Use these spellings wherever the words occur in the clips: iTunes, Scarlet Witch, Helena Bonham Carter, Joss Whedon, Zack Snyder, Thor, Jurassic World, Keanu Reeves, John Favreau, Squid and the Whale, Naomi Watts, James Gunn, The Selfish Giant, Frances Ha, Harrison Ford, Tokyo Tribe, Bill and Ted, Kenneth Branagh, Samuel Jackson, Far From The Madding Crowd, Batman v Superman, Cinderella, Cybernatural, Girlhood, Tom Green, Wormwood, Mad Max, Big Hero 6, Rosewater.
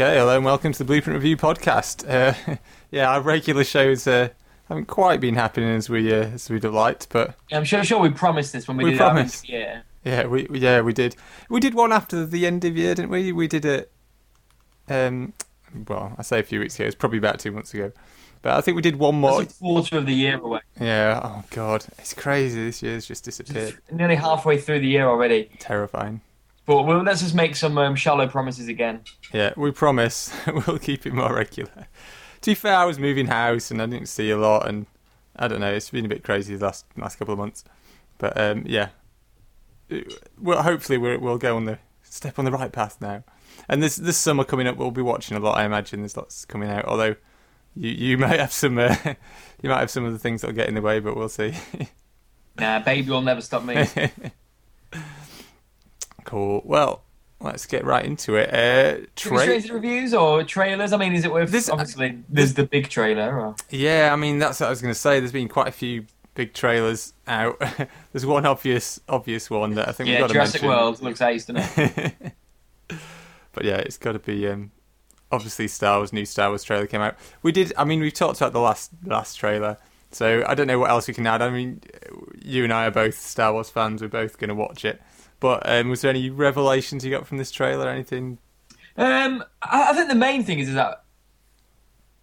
Okay, hello and welcome to the Blueprint Review podcast. Our regular shows haven't quite been happening as we'd have liked, but I'm sure we promised this when we did promised. Our end of the year. Yeah, we did. We did one after the end of year, didn't we? We did it. Well, I say a few weeks ago. It's probably about 2 months ago, but I think we did one more. That's a quarter of the year away. Yeah. Oh God, it's crazy. This year's just disappeared. It's nearly halfway through the year already. Terrifying. But let's just make some shallow promises again. Yeah, we promise we'll keep it more regular. To be fair, I was moving house and I didn't see a lot, and I don't know, it's been a bit crazy the last couple of months. But well, hopefully we'll go on the step on the right path now. And this summer coming up, we'll be watching a lot. I imagine there's lots coming out. Although you might have some you might have some of the things that'll get in the way, but we'll see. Nah, baby will never stop me. Cool. Well, let's get right into it. Reviews or trailers? I mean, is it worth this? Obviously, there's the big trailer. Or... Yeah, I mean, that's what I was going to say. There's been quite a few big trailers out. There's one obvious one that I think we've got Jurassic to mention. World looks ace, doesn't it? But yeah, it's got to be. Obviously, new Star Wars trailer came out. We've talked about the last trailer, so I don't know what else we can add. I mean, you and I are both Star Wars fans. We're both going to watch it. But was there any revelations you got from this trailer or anything? I think the main thing is that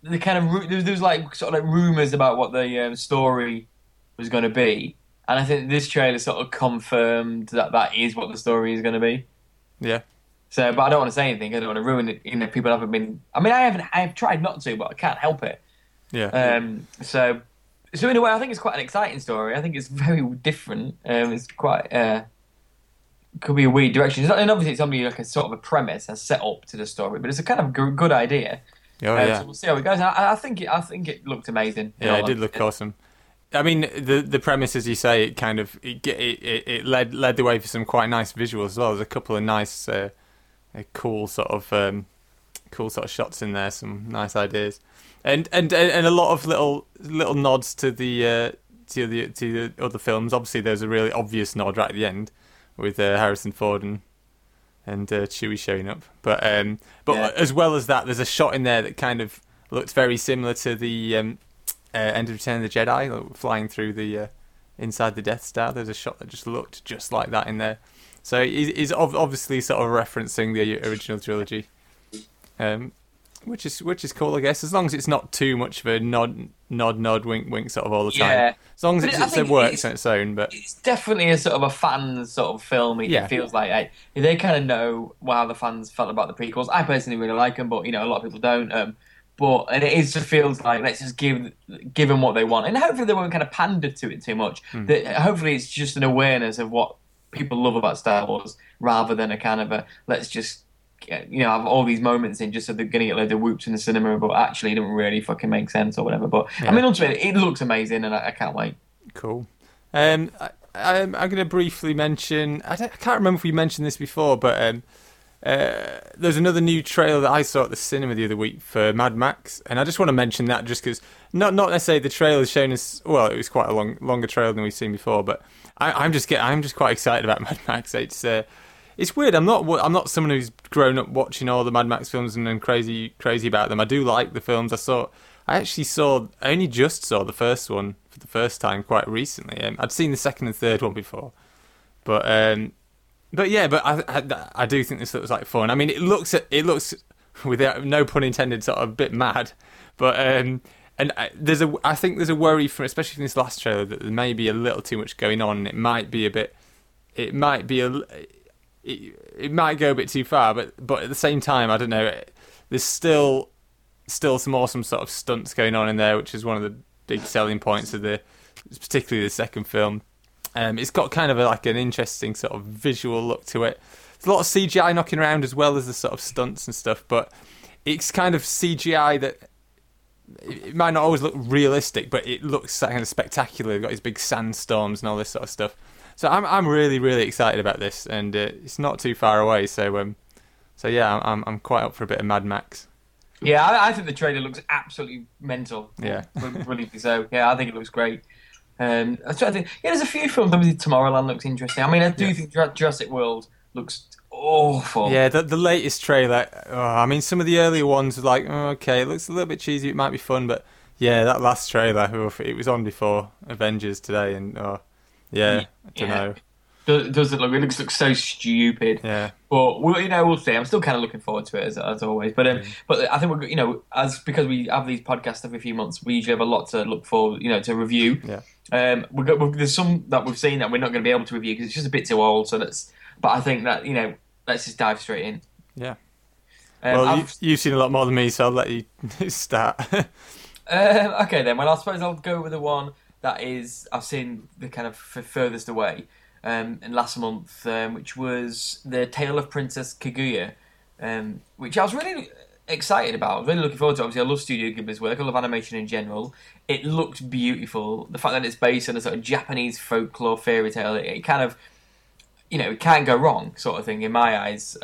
the kind of there's like sort of like rumours about what the story was going to be, and I think this trailer sort of confirmed that is what the story is going to be. Yeah. So, but I don't want to say anything. I don't want to ruin it. You know, people haven't been. I mean, I've tried not to, but I can't help it. Yeah. So in a way, I think it's quite an exciting story. I think it's very different. It's quite. Could be a weird direction. And obviously it's only like a sort of a premise and set up to the story, but it's a kind of good idea. Oh, yeah. So we'll see how it goes. I think it looked amazing. Yeah, it did look awesome. I mean, the premise, as you say, it kind of it led the way for some quite nice visuals as well. There's a couple of nice, cool sort of shots in there. Some nice ideas, and a lot of little nods to the other films. Obviously, there's a really obvious nod right at the end. With Harrison Ford and Chewie showing up, but as well as that, there's a shot in there that kind of looked very similar to the end of Return of the Jedi, like flying through the inside the Death Star. There's a shot that just looked just like that in there. So it's obviously sort of referencing the original trilogy, which is cool, I guess, as long as it's not too much of a nod, wink, wink, sort of all the time. Yeah. As long as it works on its own, but it's definitely a sort of a fan sort of film. It feels like they kind of know how the fans felt about the prequels. I personally really like them, but you know a lot of people don't. But it just feels like let's just give them what they want, and hopefully they won't kind of pander to it too much. Hopefully it's just an awareness of what people love about Star Wars, rather than a kind of a let's just have all these moments in just so they're going to get loads of whoops in the cinema, but actually it doesn't really fucking make sense or whatever. But yeah. I mean, ultimately, it looks amazing, and I can't wait. Cool. I'm going to briefly mention. I can't remember if we mentioned this before, but there's another new trailer that I saw at the cinema the other week for Mad Max, and I just want to mention that just because not necessarily the trailer's shown us. Well, it was quite a longer trailer than we've seen before, but I'm just quite excited about Mad Max. It's weird. I'm not someone who's grown up watching all the Mad Max films and then crazy about them. I do like the films. I only just saw the first one for the first time quite recently. I'd seen the second and third one before, but I do think this looks like fun. I mean, it looks without no pun intended sort of a bit mad, but I think there's a worry from especially from this last trailer that there may be a little too much going on. And it might go a bit too far, but at the same time, I don't know. There's still some awesome sort of stunts going on in there, which is one of the big selling points of particularly the second film. It's got kind of like an interesting sort of visual look to it. There's a lot of CGI knocking around as well as the sort of stunts and stuff, but it's kind of CGI that it might not always look realistic, but it looks kind of spectacular. They've got these big sandstorms and all this sort of stuff. So I'm really, really excited about this, and it's not too far away. So so yeah, I'm quite up for a bit of Mad Max. Yeah, I think the trailer looks absolutely mental. Yeah, really. So yeah, I think it looks great. I'm trying to think. Yeah, there's a few films. I mean, Tomorrowland looks interesting. I mean, I do think Jurassic World looks awful. Yeah, the latest trailer. Oh, I mean, some of the earlier ones were like, oh, okay, it looks a little bit cheesy. It might be fun, but yeah, that last trailer. Oof, it was on before Avengers today, and I don't know. Does it look? It looks so stupid. Yeah. But we'll see. I'm still kind of looking forward to it as always. But but I think we're because we have these podcasts every few months, we usually have a lot to look for, to review. Yeah. There's some that we've seen that we're not going to be able to review because it's just a bit too old. So that's. But I think that let's just dive straight in. Yeah. Well, you've seen a lot more than me, so I'll let you start. Okay then. Well, I suppose I'll go with the one that is I've seen the kind of furthest away. And last month, which was The Tale of Princess Kaguya, which I was really excited about. I was really looking forward to it. Obviously, I love Studio Ghibli's work. I love animation in general. It looked beautiful. The fact that it's based on a sort of Japanese folklore fairy tale, it kind of, it can't go wrong sort of thing in my eyes.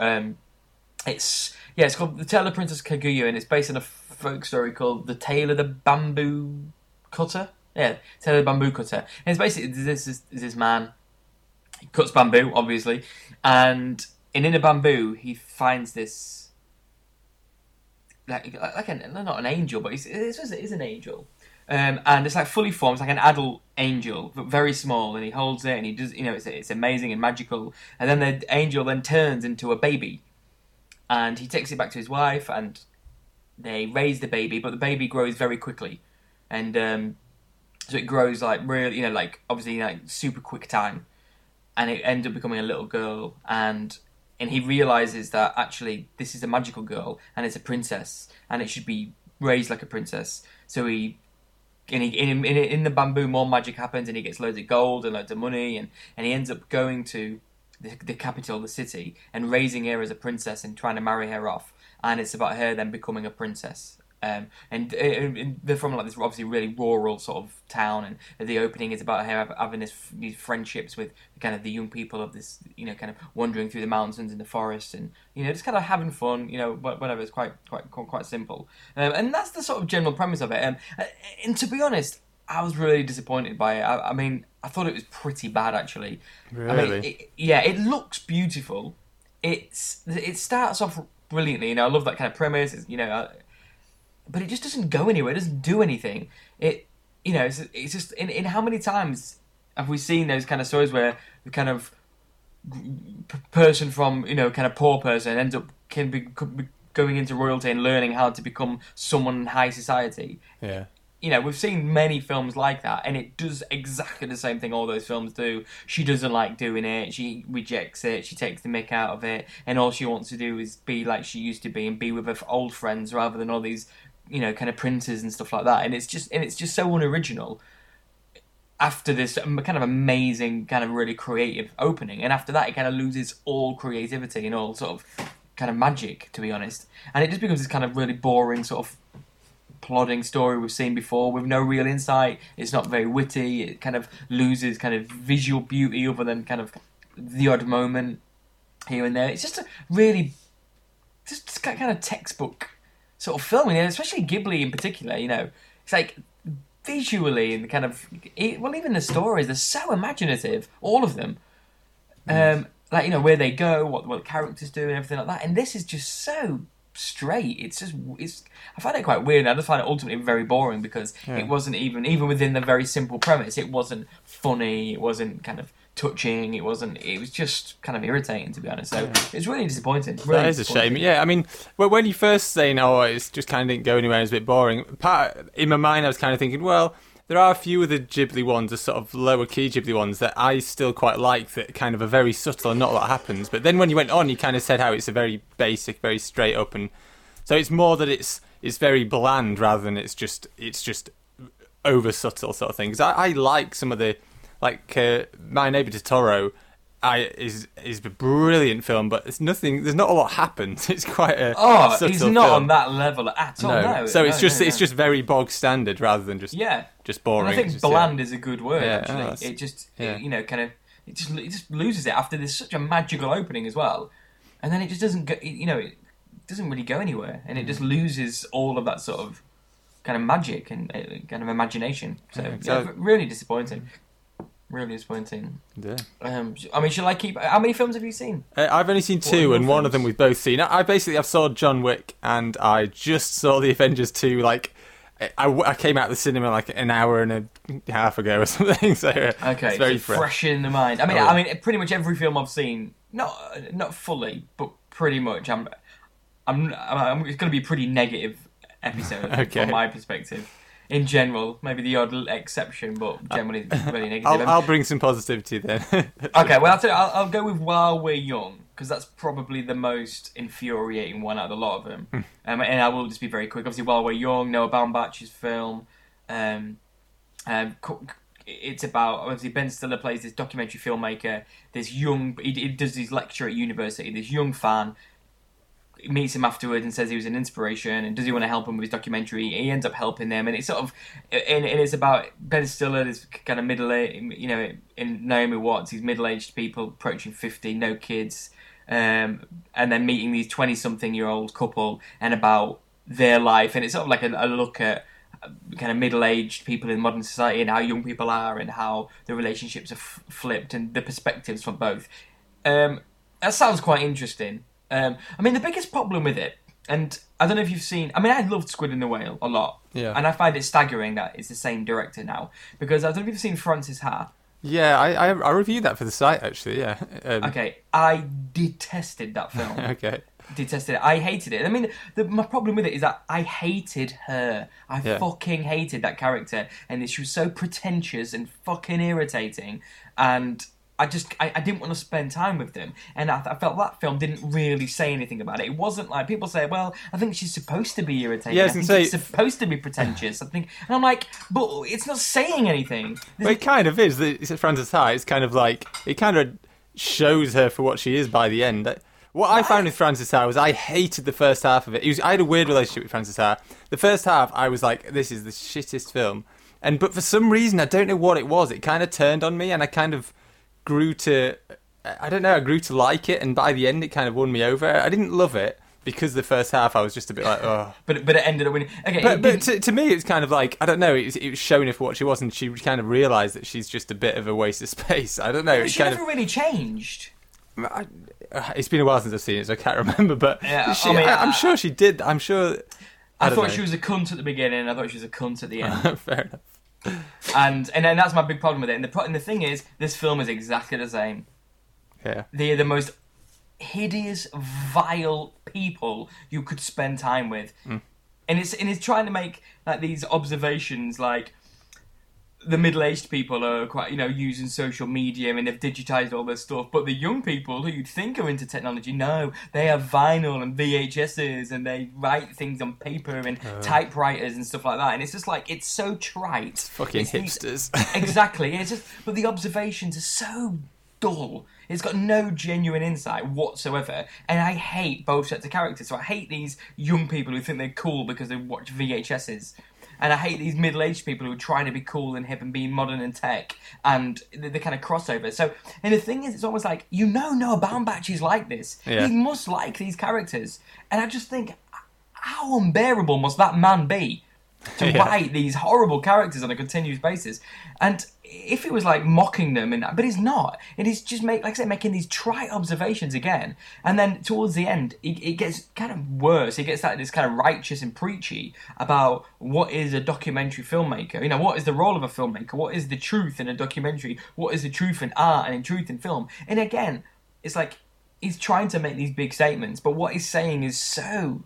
It's called The Tale of Princess Kaguya, and it's based on a folk story called The Tale of the Bamboo Cutter. Yeah, Tale of the Bamboo Cutter. And it's basically this man... He cuts bamboo, obviously, and in a bamboo he finds this not an angel, but it is an angel, and it's like fully formed, it's like an adult angel, but very small. And he holds it, and he does, it's amazing and magical. And then the angel then turns into a baby, and he takes it back to his wife, and they raise the baby, but the baby grows very quickly, and so it grows like really, obviously like super quick time. And it ends up becoming a little girl, and he realises that actually this is a magical girl, and it's a princess, and it should be raised like a princess. So in the bamboo, more magic happens, and he gets loads of gold and loads of money, and he ends up going to the capital, the city, and raising her as a princess and trying to marry her off. And it's about her then becoming a princess. And they're from like this obviously really rural sort of town, and the opening is about her having these friendships with kind of the young people of this, kind of wandering through the mountains and the forest, and just kind of having fun, whatever. It's quite simple, and that's the sort of general premise of it. And to be honest, I was really disappointed by it. I mean, I thought it was pretty bad actually. Really? I mean, it looks beautiful. It starts off brilliantly. I love that kind of premise. But it just doesn't go anywhere. It doesn't do anything. It's just in how many times have we seen those kind of stories where the kind of person from kind of poor person ends up could be going into royalty and learning how to become someone in high society. Yeah. We've seen many films like that, and it does exactly the same thing all those films do. She doesn't like doing it. She rejects it. She takes the mick out of it, and all she wants to do is be like she used to be and be with her old friends rather than all these kind of princes and stuff like that, and it's just so unoriginal. After this kind of amazing, kind of really creative opening, and after that, it kind of loses all creativity and all sort of kind of magic, to be honest, and it just becomes this kind of really boring sort of plodding story we've seen before with no real insight. It's not very witty. It kind of loses kind of visual beauty, other than kind of the odd moment here and there. It's just a really just kind of textbook sort of film, especially Ghibli in particular. It's like visually and kind of even the stories, they're so imaginative, all of them. Where they go, what the characters do, and everything like that. And this is just so straight. I find it quite weird. And I just find it ultimately very boring because it wasn't even within the very simple premise. It wasn't funny. It wasn't kind of touching. It was just kind of irritating, to be honest. So it's really disappointing. Really, that is a shame. Yeah, I mean, when you first say, it's just kind of didn't go anywhere, it's a bit boring. In my mind, I was kind of thinking, well, there are a few of the Ghibli ones, the sort of lower key Ghibli ones that I still quite like, that kind of are very subtle and not a lot happens. But then when you went on, you kind of said how it's a very basic, very straight up, and so it's more that it's very bland rather than it's just over subtle sort of thing. Because I like some of the, like My Neighbor Totoro is a brilliant film, but it's nothing. There's not a lot happens. It's quite a subtle he's not film. On that level at all. No. So it's just very bog standard rather than just boring. And I think bland is a good word. Yeah, actually, it just loses it after there's such a magical opening as well, and then it just doesn't go. It doesn't really go anywhere, and it just loses all of that sort of kind of magic and kind of imagination. So really disappointing. Really disappointing. Yeah. I mean, shall I keep... How many films have you seen? I've only seen two, and one of them we've both seen. I saw John Wick, and I just saw The Avengers 2, like... I came out of the cinema like an hour and a half ago or something, so it's very fresh in the mind. I mean, pretty much every film I've seen, not fully, but pretty much. It's going to be a pretty negative episode from my perspective. In general, maybe the odd exception, but generally really negative. I'll bring some positivity then. Okay, well, I'll go with While We're Young, because that's probably the most infuriating one out of the lot of them. And I will just be very quick. Obviously, While We're Young, Noah Baumbach's film. It's about, obviously, Ben Stiller plays this documentary filmmaker, this young... He does his lecture at university, this young fan... meets him afterwards and says he was an inspiration and does he want to help him with his documentary. He ends up helping them, and it's sort of and it's about Ben Stiller, this kind of middle-aged, and Naomi Watts, these middle-aged people approaching 50, no kids, and then meeting these 20-something-year-old couple and about their life, and it's sort of like a look at kind of middle-aged people in modern society and how young people are and how the relationships are flipped and the perspectives from both. That sounds quite interesting. I mean, the biggest problem with it, and I don't know if you've seen... I mean, I loved Squid and the Whale a lot. Yeah. And I find it staggering that it's the same director now. Because I don't know if you've seen Frances Ha. Yeah, I reviewed that for the site, actually, yeah. Okay, I detested that film. Okay. Detested it. I hated it. I mean, my problem with it is that I hated her. I fucking hated that character. And she was so pretentious and fucking irritating. And... I didn't want to spend time with them. And I felt that film didn't really say anything about it. It wasn't like, people say, well, I think she's supposed to be irritating. Yeah, she's supposed to be pretentious. And I'm like, but it's not saying anything. Well, it kind of is. Frances Ha, it's kind of like, it kind of shows her for what she is by the end. What I found with Frances Ha was I hated the first half of it. I had a weird relationship with Frances Ha. The first half, I was like, this is the shittest film. But for some reason, I don't know what it was. It kind of turned on me, and I kind of... I grew to like it, and by the end it kind of won me over. I didn't love it because the first half I was just a bit like, oh. but it ended up winning. Okay, but to me it's kind of like, I don't know, it was showing her for what she was, and she kind of realised that she's just a bit of a waste of space. I don't know. But she never really changed. It's been a while since I've seen it, so I can't remember, but yeah, I'm sure she did. I'm sure... I thought she was a cunt at the beginning, and I thought she was a cunt at the end. Fair enough. And then that's my big problem with it. And the thing is, this film is exactly the same. Yeah. They're the most hideous, vile people you could spend time with. Mm. And it's trying to make like these observations, like the middle-aged people are quite, using social media and they've digitized all this stuff. But the young people who you'd think are into technology, no, they have vinyl and VHSs and they write things on paper and typewriters and stuff like that. And it's just like, it's so trite. It's fucking hipsters. Exactly. It's just, but the observations are so dull. It's got no genuine insight whatsoever. And I hate both sets of characters. So I hate these young people who think they're cool because they watch VHSs. And I hate these middle-aged people who are trying to be cool and hip and be modern and tech, and the kind of crossover. So, and the thing is, it's almost like, Noah Baumbach is like this. Yeah. He must like these characters. And I just think, how unbearable must that man be to write these horrible characters on a continuous basis? And if it was like mocking them, but it's not. It is just, making these trite observations again. And then towards the end, it gets kind of worse. It gets like this kind of righteous and preachy about what is a documentary filmmaker. What is the role of a filmmaker? What is the truth in a documentary? What is the truth in art and in truth in film? And again, it's like he's trying to make these big statements, but what he's saying is so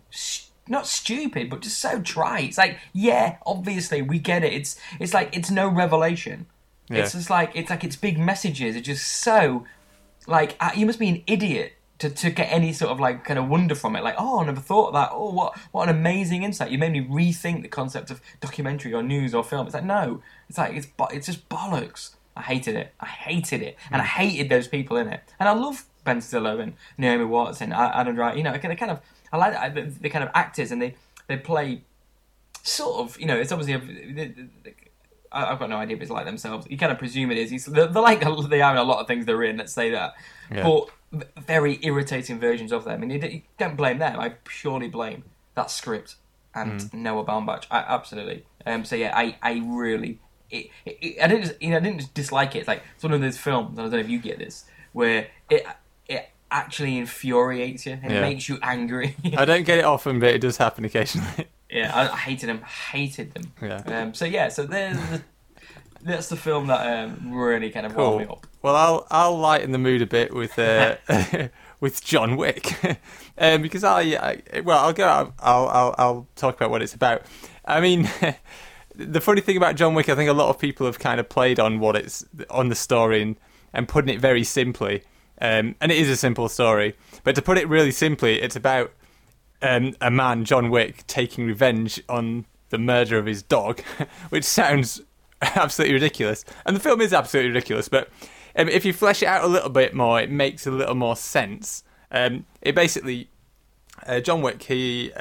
not stupid, but just so trite. It's like, yeah, obviously, we get it. It's like, it's no revelation. Yeah. It's just like, its big messages are just so, like, you must be an idiot to get any sort of, like, kind of wonder from it. Like, oh, I never thought of that. Oh, what an amazing insight. You made me rethink the concept of documentary or news or film. It's like, no. It's just bollocks. I hated it. And I hated those people in it. And I love Ben Stiller and Naomi Watts and Andrea. You know, I like the kind of actors, and they play sort of, you know, it's obviously I've got no idea if it's like themselves. You kind of presume it is. They're like they are in a lot of things they're in. Let's say that, but very irritating versions of them. And you don't blame them. I purely blame that script and Noah Baumbach. Absolutely. So yeah, I really. I didn't just dislike it. It's like it's one of those films, and I don't know if you get this, where it actually infuriates you and makes you angry. I don't get it often, but it does happen occasionally. Yeah, I hated them. Yeah. So that's the film that really kind of wound me up. Well, I'll lighten the mood a bit with with John Wick, because I'll go. I'll talk about what it's about. I mean. The funny thing about John Wick, I think a lot of people have kind of played on on the story and putting it very simply. And it is a simple story. But to put it really simply, it's about a man, John Wick, taking revenge on the murder of his dog, which sounds absolutely ridiculous. And the film is absolutely ridiculous. But if you flesh it out a little bit more, it makes a little more sense. It basically... John Wick, he...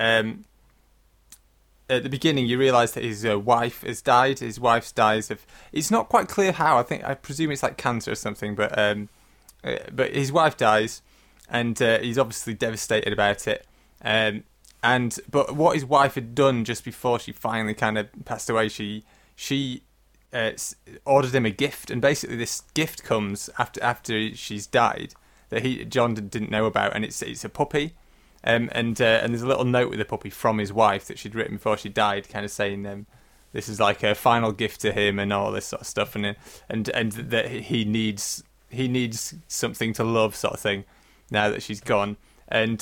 At the beginning, you realise that his wife has died. His wife dies of... It's not quite clear how. I presume it's like cancer or something. But his wife dies, and he's obviously devastated about it. But what his wife had done just before she finally kind of passed away, she ordered him a gift, and basically this gift comes after she's died that John didn't know about, and it's a puppy. And there's a little note with the puppy from his wife that she'd written before she died, kind of saying this is like a final gift to him and all this sort of stuff, and that he needs something to love, sort of thing, now that she's gone. And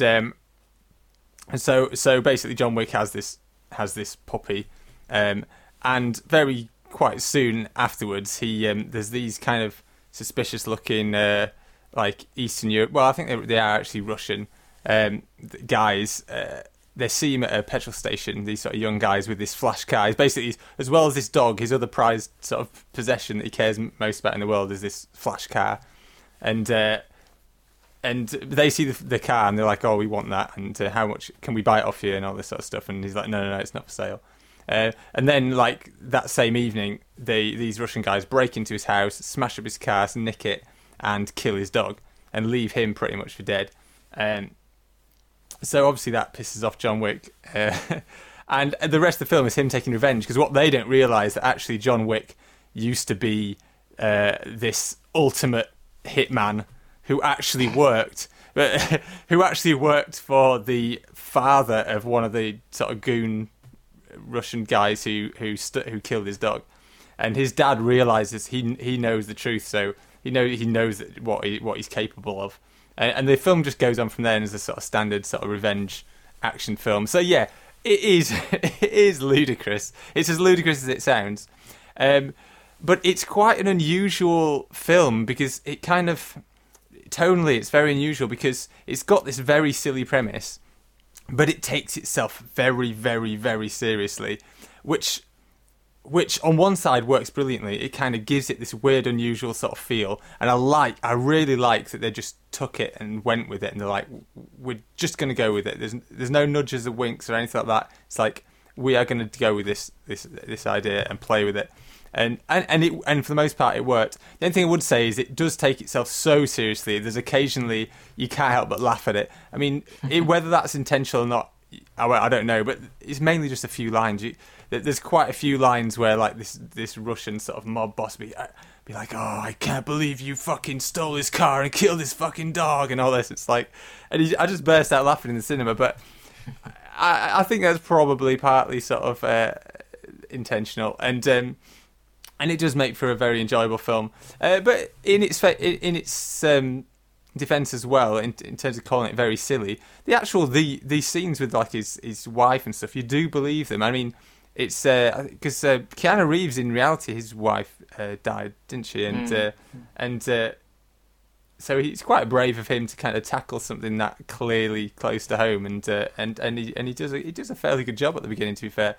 so basically John Wick has this puppy, and very quite soon afterwards he there's these kind of suspicious looking like Eastern Europe. Well, I think they are actually Russian. Guys, they see him at a petrol station, these sort of young guys with this flash car. He's basically, as well as this dog, his other prized sort of possession that he cares most about in the world is this flash car. And they see the car and they're like, oh, we want that, and how much can we buy it off you, and all this sort of stuff. And he's like, no, it's not for sale. And then, like, that same evening, these Russian guys break into his house, smash up his car, nick it, and kill his dog, and leave him pretty much for dead. So obviously that pisses off John Wick, and the rest of the film is him taking revenge, because what they don't realise that actually John Wick used to be this ultimate hitman who actually worked for the father of one of the sort of goon Russian guys who killed his dog, and his dad realises he knows the truth, so he knows what he's capable of. And the film just goes on from there, and is a sort of standard sort of revenge action film. So yeah, it is ludicrous. It's as ludicrous as it sounds, but it's quite an unusual film, because it kind of tonally it's very unusual, because it's got this very silly premise, but it takes itself very, very, very seriously, which on one side works brilliantly. It kind of gives it this weird, unusual sort of feel, and I really like that they just took it and went with it, and they're like, we're just going to go with it. There's no nudges or winks or anything like that. It's like, we are going to go with this idea and play with it, and for the most part it worked. The only thing I would say is it does take itself so seriously. There's occasionally you can't help but laugh at it. I mean, whether that's intentional or not, I don't know, but it's mainly just a few lines. There's quite a few lines where, like, this Russian sort of mob boss be like, oh, I can't believe you fucking stole his car and killed his fucking dog and all this. It's like... And I just burst out laughing in the cinema, but I think that's probably partly sort of intentional. And it does make for a very enjoyable film. But in its defense as well, in terms of calling it very silly, the scenes with, like, his wife and stuff, you do believe them. I mean, it's because Keanu Reeves, in reality, his wife died, didn't she? So it's quite brave of him to kind of tackle something that clearly close to home, and he does a fairly good job at the beginning, to be fair.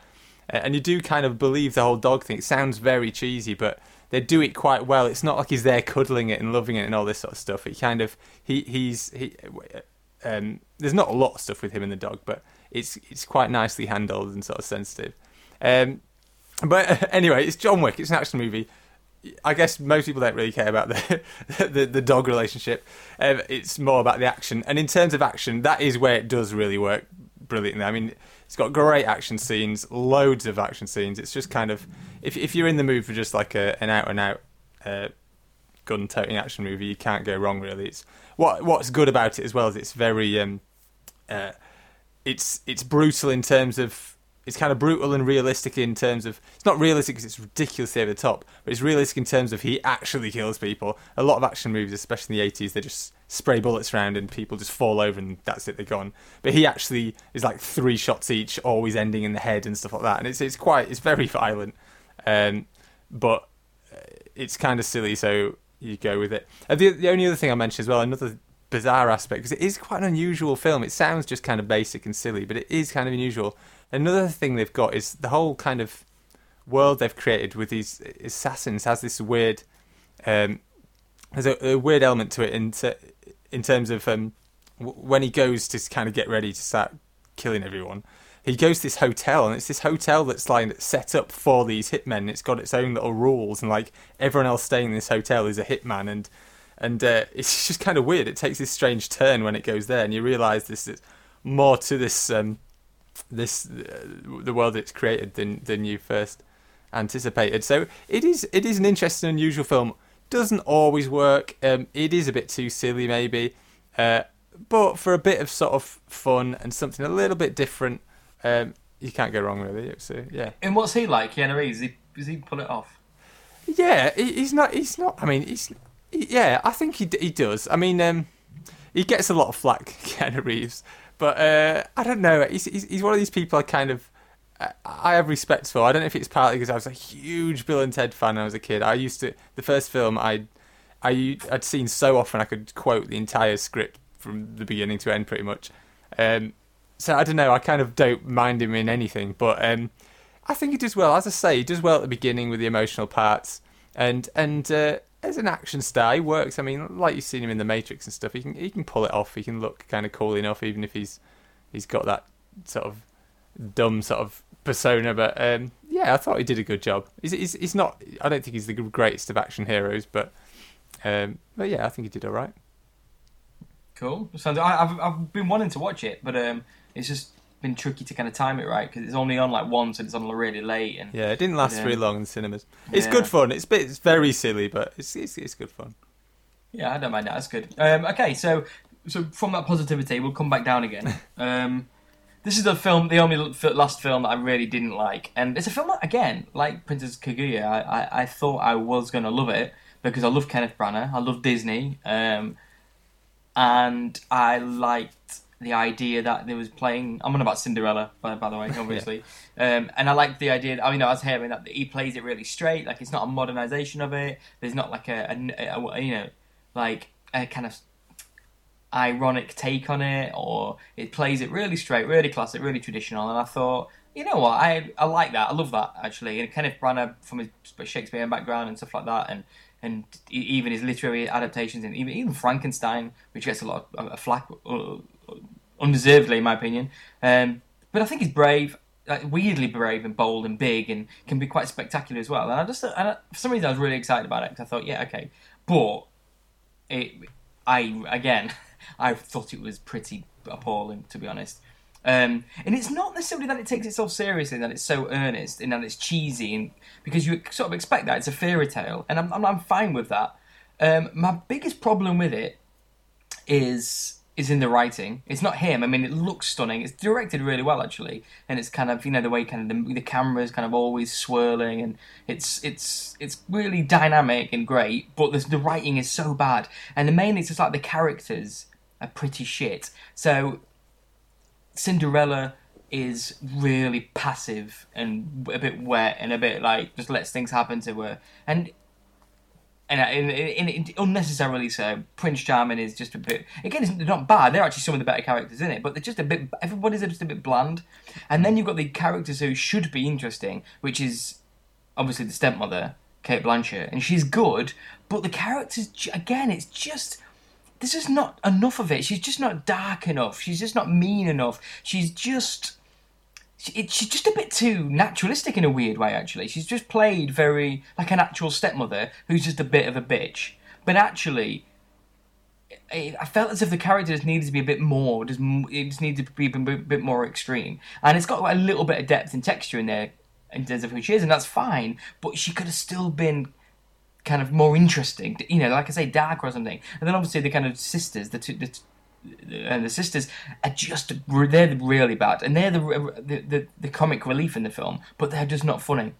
And you do kind of believe the whole dog thing. It sounds very cheesy, but they do it quite well. It's not like he's there cuddling it and loving it and all this sort of stuff. He kind of there's not a lot of stuff with him and the dog, but it's quite nicely handled and sort of sensitive. But anyway, it's John Wick. It's an action movie. I guess most people don't really care about the dog relationship. It's more about the action. And in terms of action, that is where it does really work brilliantly. I mean, it's got great action scenes, loads of action scenes. It's just kind of, if you're in the mood for just like an out-and-out gun-toting action movie, you can't go wrong, really. It's what's good about it as well is it's very, it's brutal in terms of, it's kind of brutal and realistic in terms of... It's not realistic because it's ridiculously over the top, but it's realistic in terms of he actually kills people. A lot of action movies, especially in the 80s, they just spray bullets around and people just fall over and that's it, they're gone. But he actually is like 3 shots each, always ending in the head and stuff like that. And it's very violent, but it's kind of silly, so you go with it. The only other thing I mentioned as well, another bizarre aspect, because it is quite an unusual film. It sounds just kind of basic and silly, but it is kind of unusual. Another thing they've got is the whole kind of world they've created with these assassins has this weird, there's a weird element to it in terms of when he goes to kind of get ready to start killing everyone. He goes to this hotel, and it's this hotel that's like set up for these hitmen. It's got its own little rules, and like everyone else staying in this hotel is a hitman, and it's just kind of weird. It takes this strange turn when it goes there, and you realise this is more to this. The world it's created than you first anticipated. So it is an interesting, unusual film. Doesn't always work. It is a bit too silly, maybe, but for a bit of sort of fun and something a little bit different, you can't go wrong, really. So yeah. And what's he like, Keanu Reeves? Does he pull it off? Yeah, he's not. I mean, I think he does. I mean, he gets a lot of flack, Keanu Reeves. But I don't know. He's one of these people I kind of I have respect for. I don't know if it's partly because I was a huge Bill and Ted fan when I was a kid. I used to the first film I'd seen so often I could quote the entire script from the beginning to end pretty much. So I don't know. I kind of don't mind him in anything, but I think he does well. As I say, he does well at the beginning with the emotional parts, and as an action star, he works. I mean, like you've seen him in The Matrix and stuff, he can pull it off. He can look kind of cool enough, even if he's got that sort of dumb sort of persona. But yeah, I thought he did a good job. He's not. I don't think he's the greatest of action heroes, but yeah, I think he did all right. Cool. So I've been wanting to watch it, but it's just been tricky to kind of time it right because it's only on like once and it's on really late and yeah, it didn't last very long in the cinemas. It's good fun. It's very silly, but it's good fun. Yeah, I don't mind that. That's good. Okay, so from that positivity, we'll come back down again. This is the last film that I really didn't like, and it's a film that, again, like Princess Kaguya, I thought I was going to love it because I love Kenneth Branagh, I love Disney, and I liked the idea that they was playing... I'm on about Cinderella, by the way, obviously. Yeah. And I like the idea... I mean, I was hearing that he plays it really straight. Like, it's not a modernisation of it. There's not, like, a kind of ironic take on it. Or it plays it really straight, really classic, really traditional. And I thought, you know what? I like that. I love that, actually. And Kenneth Branagh, from his Shakespearean background and stuff like that, and even his literary adaptations, and even Frankenstein, which gets a lot of flack... undeservedly, in my opinion, but I think he's brave, like, weirdly brave and bold and big, and can be quite spectacular as well. And I for some reason I was really excited about it because I thought, yeah, okay, but I thought it was pretty appalling, to be honest. And it's not necessarily that it takes itself seriously, that it's so earnest, and that it's cheesy, and because you sort of expect that it's a fairy tale, and I'm fine with that. My biggest problem with it is in the writing. It's not him. I mean, it looks stunning. It's directed really well, actually, and it's kind of, you know, the way kind of the camera's kind of always swirling, and it's really dynamic and great. But the writing is so bad, and mainly it's just like the characters are pretty shit. So Cinderella is really passive and a bit wet and a bit like just lets things happen to her, and And unnecessarily so. Prince Charming is just a bit... Again, they're not bad. They're actually some of the better characters in it. But they're just a bit... Everybody's just a bit bland. And then you've got the characters who should be interesting, which is obviously the stepmother, Cate Blanchett. And she's good. But the characters... Again, it's just... There's just not enough of it. She's just not dark enough. She's just not mean enough. She's just... She's just a bit too naturalistic in a weird way, actually. She's just played very... like an actual stepmother who's just a bit of a bitch. But actually, I felt as if the character just needed to be a bit more... It just needed to be a bit more extreme. And it's got a little bit of depth and texture in there in terms of who she is, and that's fine. But she could have still been kind of more interesting. You know, like I say, dark or something. And then obviously the kind of sisters, the sisters are just, they're really bad, and they're the comic relief in the film, but they're just not funny.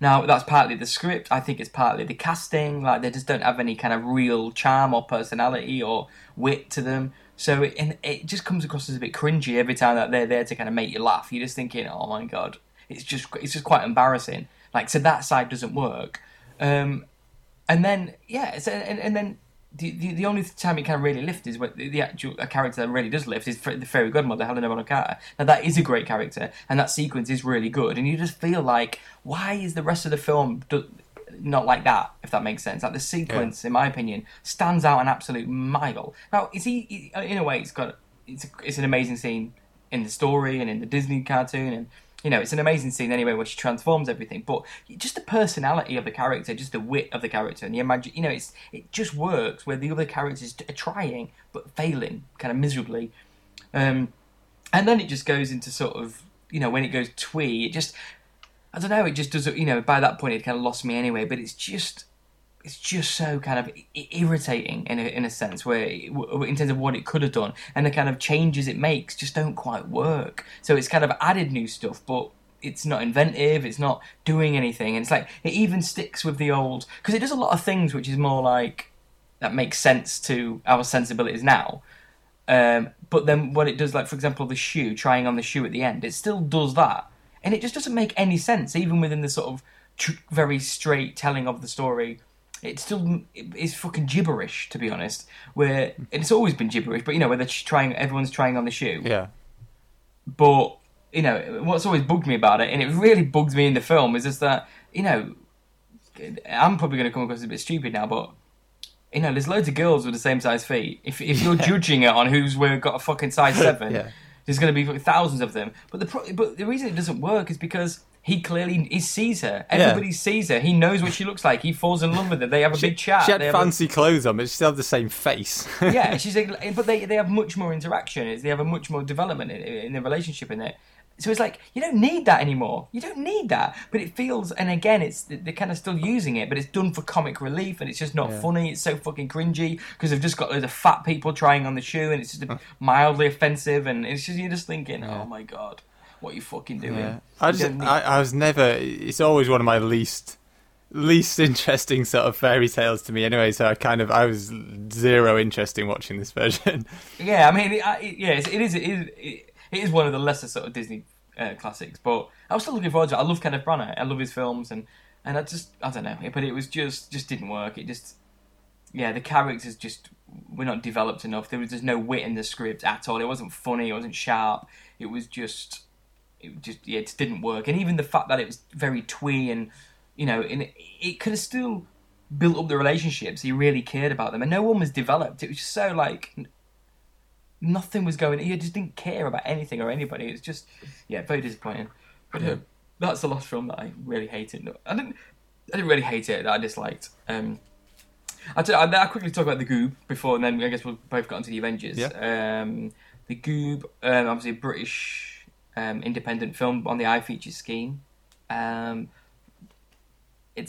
Now, that's partly the script. I think it's partly the casting. Like, they just don't have any kind of real charm or personality or wit to them. So it just comes across as a bit cringy every time that they're there to kind of make you laugh. You're just thinking, oh my god, it's just quite embarrassing. Like, so that side doesn't work. And then. The only time it can really lift is what the actual character that really does lift is the fairy godmother, Helena Bonham Carter. Now, that is a great character, and that sequence is really good, and you just feel like, why is the rest of the film not like that, if that makes sense? Like, the sequence, in my opinion, stands out an absolute mile. Now, in a way, it's an amazing scene in the story and in the Disney cartoon, and you know, it's an amazing scene anyway where she transforms everything, but just the personality of the character, just the wit of the character, and the imagine, you know, it just works where the other characters are trying but failing kind of miserably, and then it just goes into sort of, you know, when it goes twee, it just, I don't know, it just doesn't, you know, by that point it kind of lost me anyway. But it's just so kind of irritating in a sense, where in terms of what it could have done, and the kind of changes it makes just don't quite work. So it's kind of added new stuff, but it's not inventive, it's not doing anything, and it's like, it even sticks with the old, because it does a lot of things which is more like, that makes sense to our sensibilities now. But then what it does, like for example the shoe, trying on the shoe at the end, it still does that, and it just doesn't make any sense, even within the sort of very straight telling of the story. It still is fucking gibberish, to be honest. Where it's always been gibberish, but you know, where they're trying, everyone's trying on the shoe. Yeah. But you know what's always bugged me about it, and it really bugs me in the film, is just that, you know, I'm probably going to come across as a bit stupid now, but you know, there's loads of girls with the same size feet. If you're judging it on who's got a fucking size 7, there's going to be thousands of them. But the reason it doesn't work is because He clearly sees her. Everybody sees her. He knows what she looks like. He falls in love with her. They have a big chat. She had fancy clothes on, but she still has the same face. Yeah, but they have much more interaction. They have a much more development in the relationship in it. So it's like, you don't need that anymore. You don't need that. But it feels, and again, they're kind of still using it, but it's done for comic relief, and it's just not funny. It's so fucking cringy, because they've just got loads of fat people trying on the shoe, and it's just mildly offensive, and it's just, you're just thinking, oh my god, what you fucking doing? Yeah. I was never. It's always one of my least interesting sort of fairy tales to me. Anyway, so I was zero interest in watching this version. Yeah, I mean, it is one of the lesser sort of Disney classics. But I was still looking forward to it. I love Kenneth Branagh. I love his films, and I don't know. But it was just didn't work. It just, the characters just were not developed enough. There was just no wit in the script at all. It wasn't funny. It wasn't sharp. It just didn't work. And even the fact that it was very twee, and you know, and it could have still built up the relationships. He really cared about them, and no one was developed. It was just so like nothing was going. He just didn't care about anything or anybody. It's just very disappointing. But that's the last film that I really hated. I didn't really hate it. That I disliked. I'll quickly talk about The Goob before, and then I guess we'll both get onto the Avengers. Yeah. The Goob, obviously a British independent film on the iFeature scheme. It's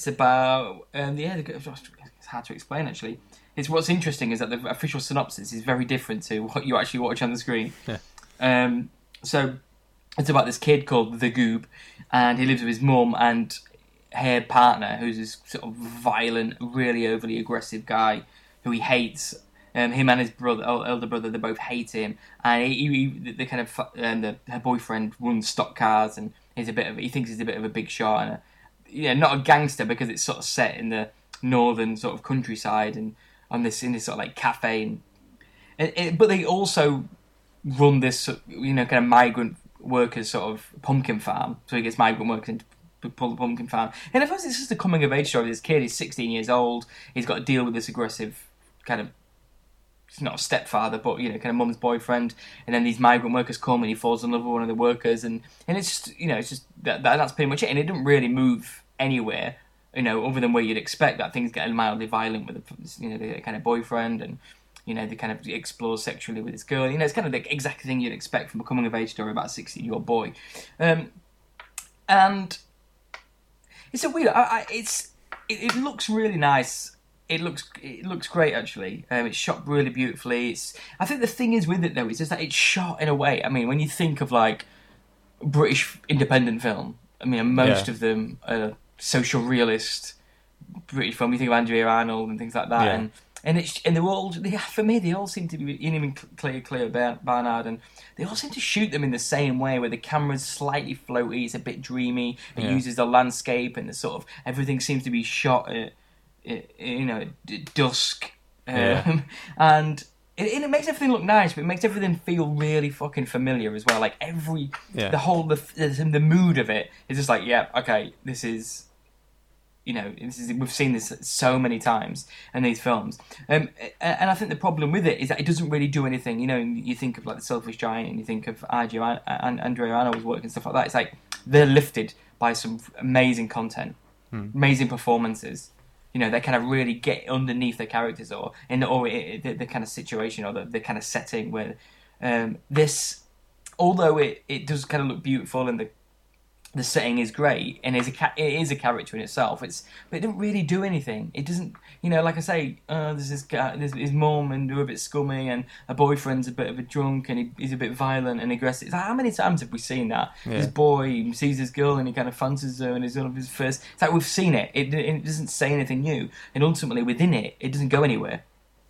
about... it's hard to explain, actually. It's what's interesting is that the official synopsis is very different to what you actually watch on the screen. Yeah. So it's about this kid called The Goob, and he lives with his mum and her partner, who's this sort of violent, really overly aggressive guy who he hates. Him and his elder brother, they both hate him, and they kind of, her boyfriend runs stock cars, and he thinks he's a bit of a big shot, and not a gangster because it's sort of set in the northern sort of countryside and on this in this sort of like cafe, and but they also run this, you know, kind of migrant workers sort of pumpkin farm. So he gets migrant workers to pull the pumpkin farm. And at first, it's just a coming of age story. This kid is 16 years old. He's got to deal with this aggressive kind of, it's not a stepfather, but, you know, kind of mum's boyfriend. And then these migrant workers come and he falls in love with one of the workers. And it's just, you know, it's just that's pretty much it. And it didn't really move anywhere, you know, other than where you'd expect that things get mildly violent with, you know, the kind of boyfriend and, you know, they kind of explore sexually with this girl. You know, it's kind of the exact thing you'd expect from a coming-of-age story about a 16-year-old boy. And it's a weird... It looks really nice. It looks great, actually. It's shot really beautifully. I think the thing is with it, though, is just that it's shot in a way... I mean, when you think of, like, British independent film, I mean, most of them are social realist British film. You think of Andrea Arnold and things like that, And they all seem to be, even Claire Barnard, and they all seem to shoot them in the same way, where the camera's slightly floaty, it's a bit dreamy, it uses the landscape and the sort of, everything seems to be shot at dusk. And it makes everything look nice, but it makes everything feel really fucking familiar as well. Like the mood of it is just like, yeah, okay, this is... You know, we've seen this so many times in these films. And I think the problem with it is that it doesn't really do anything. You know, you think of, like, The Selfish Giant, and you think of Andrea Arnold's work and stuff like that. It's like they're lifted by some amazing content, amazing performances. You know, they kind of really get underneath their characters or the kind of situation or the kind of setting where this... Although it does kind of look beautiful and the setting is great, and it is a character in itself. But it doesn't really do anything. It doesn't, you know, like I say, there's this guy, there's his mum, and they're a bit scummy, and her boyfriend's a bit of a drunk, and he's a bit violent and aggressive. It's like, how many times have we seen that? Yeah. This boy sees this girl, and he kind of fancies her, and he's one of his first... It's like, we've seen it. It doesn't say anything new. And ultimately, within it, it doesn't go anywhere.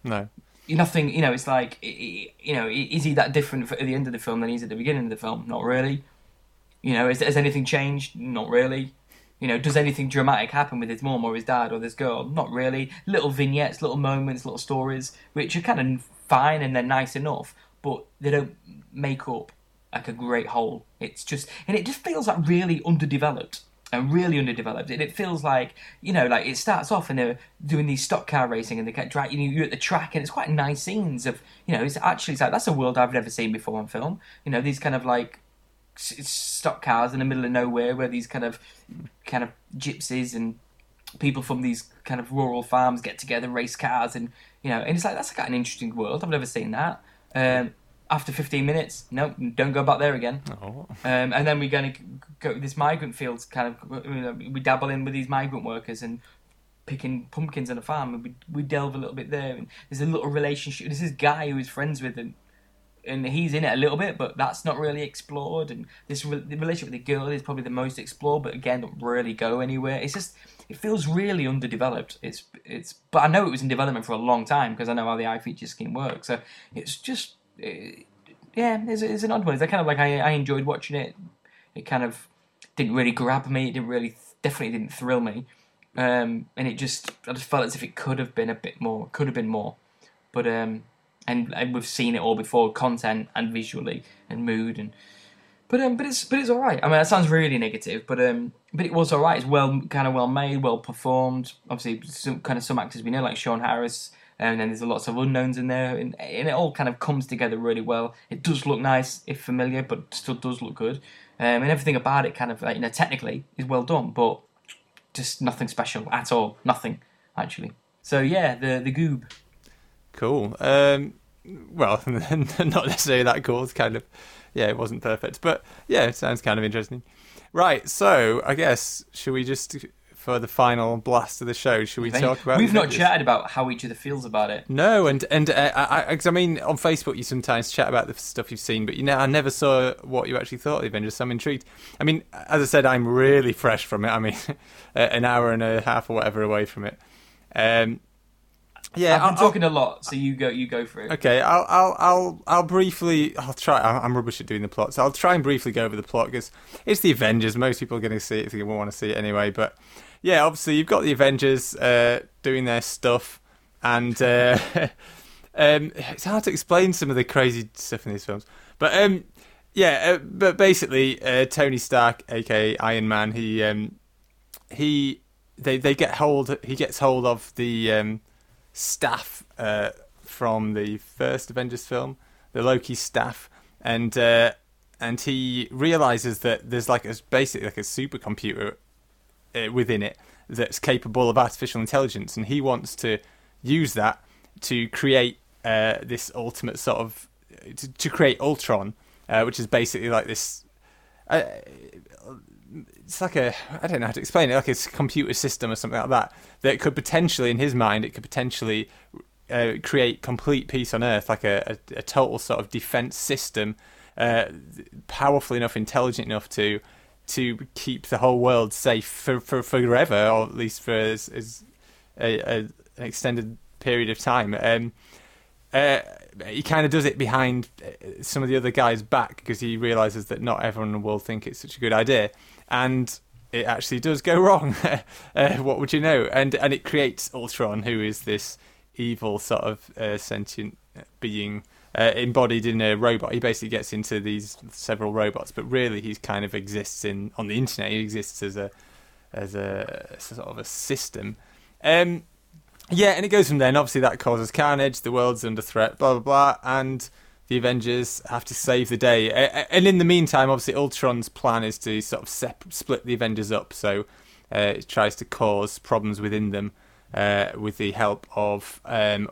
No. Nothing, you know, it's like, you know, is he that different at the end of the film than he is at the beginning of the film? Not really. You know, has anything changed? Not really. You know, does anything dramatic happen with his mom or his dad or this girl? Not really. Little vignettes, little moments, little stories, which are kind of fine and they're nice enough, but they don't make up like a great whole. It's just, and it just feels like really underdeveloped. And it feels like, you know, like it starts off and they're doing these stock car racing and they get dragged, you know, you're at the track and it's quite nice scenes of, you know, it's like, that's a world I've never seen before on film. You know, these kind of like, stock cars in the middle of nowhere where these kind of gypsies and people from these kind of rural farms get together, race cars, and, you know, and it's like, that's got an interesting world. I've never seen that. After 15 minutes, nope, don't go back there again. Oh. And then we're going to go to this migrant fields, kind of, you know, we dabble in with these migrant workers and picking pumpkins on a farm, and we delve a little bit there, and there's a little relationship. There's this guy who is friends with them, and he's in it a little bit, but that's not really explored. And the relationship with the girl is probably the most explored, but again, don't really go anywhere. It's just, it feels really underdeveloped. But I know it was in development for a long time because I know how the eye feature scheme works. So it's just, it's an odd one. It's kind of like I enjoyed watching it. It kind of didn't really grab me. It didn't really, definitely didn't thrill me. And I just felt as if it could have been a bit more. Could have been more, but. And we've seen it all before, content and visually and mood, but it's all right. I mean, that sounds really negative, but it was all right. It's well made, well performed. Obviously, some actors we know like Sean Harris, and then there's lots of unknowns in there, and it all kind of comes together really well. It does look nice, if familiar, but still does look good. And everything about it, kind of like, you know, technically is well done, but just nothing special at all. Nothing actually. So yeah, the Goob. Cool. Well, not necessarily that cool. It's kind of, yeah, it wasn't perfect. But, yeah, it sounds kind of interesting. Right, so I guess, should we just, for the final blast of the show, talk about... We've not chatted about how each other feels about it. No, and I mean, on Facebook you sometimes chat about the stuff you've seen, but, you know, I never saw what you actually thought of the Avengers, so I'm intrigued. I mean, as I said, I'm really fresh from it. I mean, an hour and a half or whatever away from it. Yeah, I've been talking a lot, so you go for it. Okay, I'll briefly. I'll try. I'm rubbish at doing the plot, so I'll try and briefly go over the plot because it's the Avengers. Most people are going to see it, so you won't want to see it anyway. But yeah, obviously you've got the Avengers doing their stuff, and it's hard to explain some of the crazy stuff in these films. But but basically, Tony Stark, aka Iron Man, he gets hold of the staff from the first Avengers film, the Loki staff, and he realizes that there's basically a supercomputer within it that's capable of artificial intelligence, and he wants to use that to create this ultimate sort of to create Ultron, which is basically like this. It's like a, I don't know how to explain it, like a computer system or something like that, that could potentially, in his mind, it could potentially create complete peace on Earth, like a total sort of defense system, powerful enough, intelligent enough to keep the whole world safe for forever, or at least for an extended period of time. He kind of does it behind some of the other guys' back because he realises that not everyone will think it's such a good idea. And it actually does go wrong. What would you know? And it creates Ultron, who is this evil sort of sentient being embodied in a robot. He basically gets into these several robots, but really he kind of exists on the internet. He exists as a sort of a system. Yeah, and it goes from there. And obviously that causes carnage. The world's under threat, blah, blah, blah. And the Avengers have to save the day. And in the meantime, obviously, Ultron's plan is to sort of split the Avengers up. So it tries to cause problems within them with the help of... can't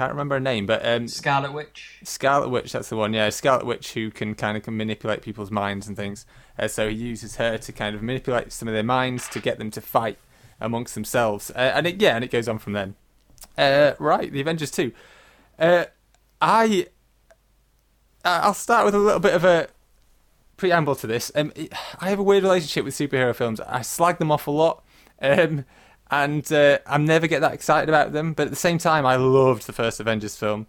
remember her name, but... Scarlet Witch. Scarlet Witch, that's the one, yeah. Scarlet Witch, who can manipulate people's minds and things. So he uses her to kind of manipulate some of their minds to get them to fight amongst themselves, and it goes on from then. Right, the Avengers 2. I'll start with a little bit of a preamble to this. I have a weird relationship with superhero films. I slag them off a lot, and I never get that excited about them. But at the same time, I loved the first Avengers film,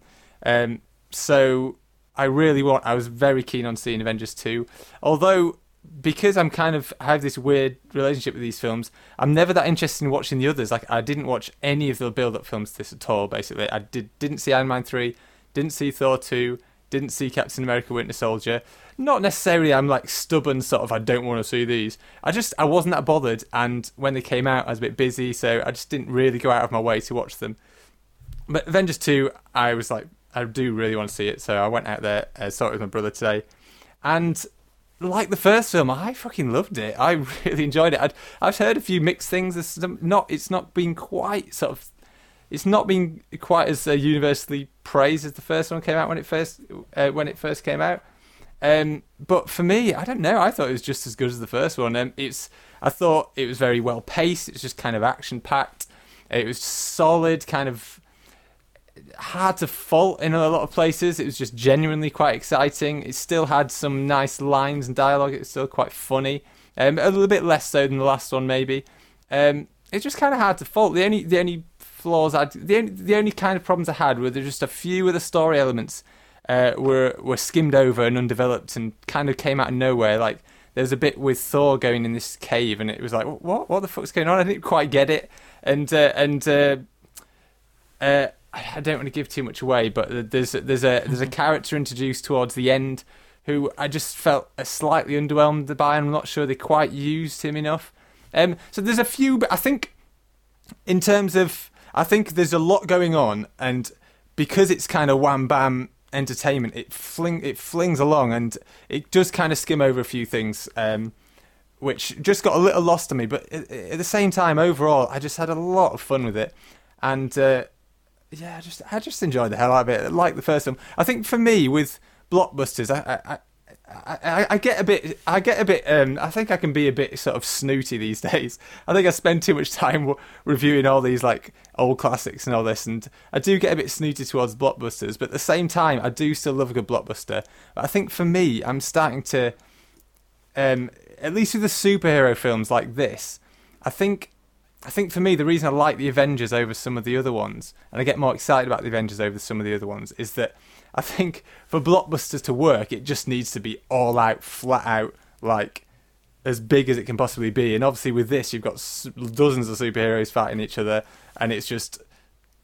so I was very keen on seeing Avengers 2, although. Because I have this weird relationship with these films, I'm never that interested in watching the others. Like, I didn't watch any of the build-up films to this at all, basically. I didn't see Iron Man 3, didn't see Thor 2, didn't see Captain America Winter Soldier. Not necessarily I'm, stubborn, sort of, I don't want to see these. I wasn't that bothered, and when they came out, I was a bit busy, so I just didn't really go out of my way to watch them. But Avengers 2, I was like, I do really want to see it, so I went out there, saw it with my brother today, and... Like the first film, I fucking loved it. I really enjoyed it. I've heard a few mixed things. It's not been quite as universally praised as the first one came out when it first came out. But for me, I don't know. I thought it was just as good as the first one. I thought it was very well paced. It's just kind of action packed. It was solid, kind of hard to fault in a lot of places. It was just genuinely quite exciting. It still had some nice lines and dialogue. It was still quite funny, a little bit less so than the last one maybe. It's just kind of hard to fault. The only flaws the only kind of problems I had were there just a few of the story elements were skimmed over and undeveloped and kind of came out of nowhere. Like there's a bit with Thor going in this cave and it was like, what the fuck's going on? I didn't quite get it, and I don't want to give too much away, but there's a character introduced towards the end who I just felt slightly underwhelmed by. I'm not sure they quite used him enough. So there's a few, but I think there's a lot going on, and because it's kind of wham bam entertainment, it flings along and it does kind of skim over a few things, which just got a little lost to me. But at the same time, overall, I just had a lot of fun with it, and. Yeah, I just enjoyed the hell out of it. Like the first one, I think for me with blockbusters, I get a bit. I think I can be a bit sort of snooty these days. I think I spend too much time reviewing all these old classics and all this, and I do get a bit snooty towards blockbusters. But at the same time, I do still love a good blockbuster. But I think for me, I'm starting to, at least with the superhero films like this, I think I think for me, the reason I like the Avengers over some of the other ones, and I get more excited about the Avengers over some of the other ones, is that I think for blockbusters to work, it just needs to be all out, flat out, like as big as it can possibly be. And obviously with this, you've got dozens of superheroes fighting each other, and it's just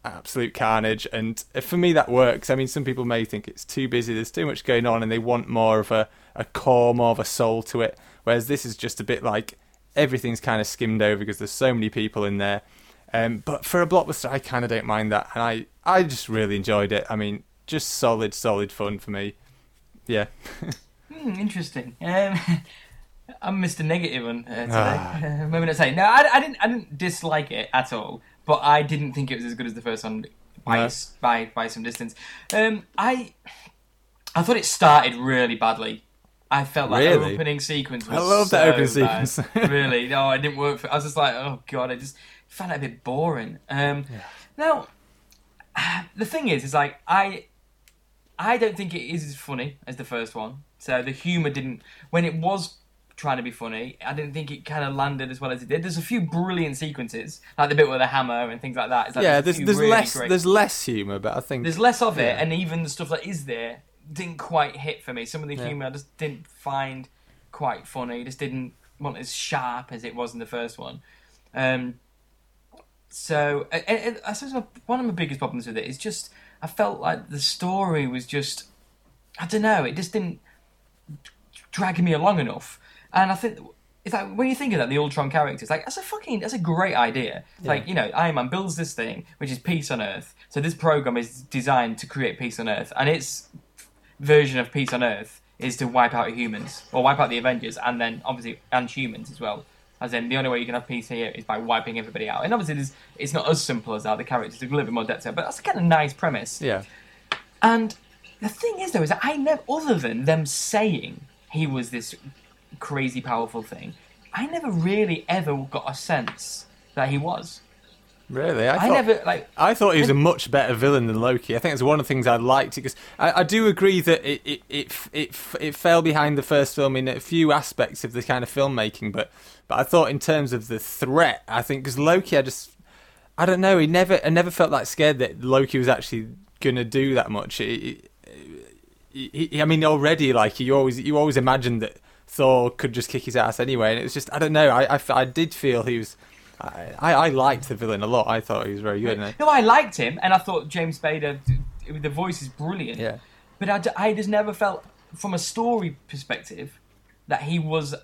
absolute carnage. And for me, that works. I mean, some people may think it's too busy, there's too much going on, and they want more of a core, more of a soul to it. Whereas this is just a bit like everything's kind of skimmed over because there's so many people in there. But for a blockbuster, I kind of don't mind that. And I just really enjoyed it. I mean, just solid fun for me. Yeah. Interesting. I'm Mr. Negative on today. Moment of saying, no, I didn't dislike it at all, but I didn't think it was as good as the first one by some distance. I thought it started really badly. I felt like the opening sequence was I love that opening sequence. Really. No, it didn't work for I was just like, oh, God, I just found it a bit boring. Now, the thing is like, I don't think it is as funny as the first one. So the humour didn't... When it was trying to be funny, I didn't think it kind of landed as well as it did. There's a few brilliant sequences, like the bit with the hammer and things like that. It's like, yeah, there's less humour, but I think... There's less of it, and even the stuff that is there... didn't quite hit for me. Some of the humour I just didn't find quite funny. Just didn't want as sharp as it was in the first one. So I suppose one of my biggest problems with it is just I felt like the story was just, I don't know, it just didn't drag me along enough. And I think it's like when you think of that, the Ultron character, it's like that's a great idea. Yeah. Like, you know, Iron Man builds this thing which is peace on Earth. So this program is designed to create peace on Earth, and it's version of peace on Earth is to wipe out humans or wipe out the Avengers and then obviously and humans as well, as in the only way you can have peace here is by wiping everybody out. And obviously it's not as simple as that. The characters are a little bit more depth there, but that's a kind of nice premise. Yeah. And the thing is though is that I never, other than them saying he was this crazy powerful thing, I never really ever got a sense that he was. Really? I thought he was a much better villain than Loki. I think it's one of the things I liked, because I do agree that it fell behind the first film in a few aspects of the kind of filmmaking, but I thought in terms of the threat, I think, because Loki, I don't know, I never felt that scared that Loki was actually going to do that much. I mean, already, like, you always imagined that Thor could just kick his ass anyway, and it was just, I don't know, I did feel he was... I liked the villain a lot. I thought he was very good. No, I liked him, and I thought James Spader, the voice is brilliant. Yeah. But I just never felt, from a story perspective, that he was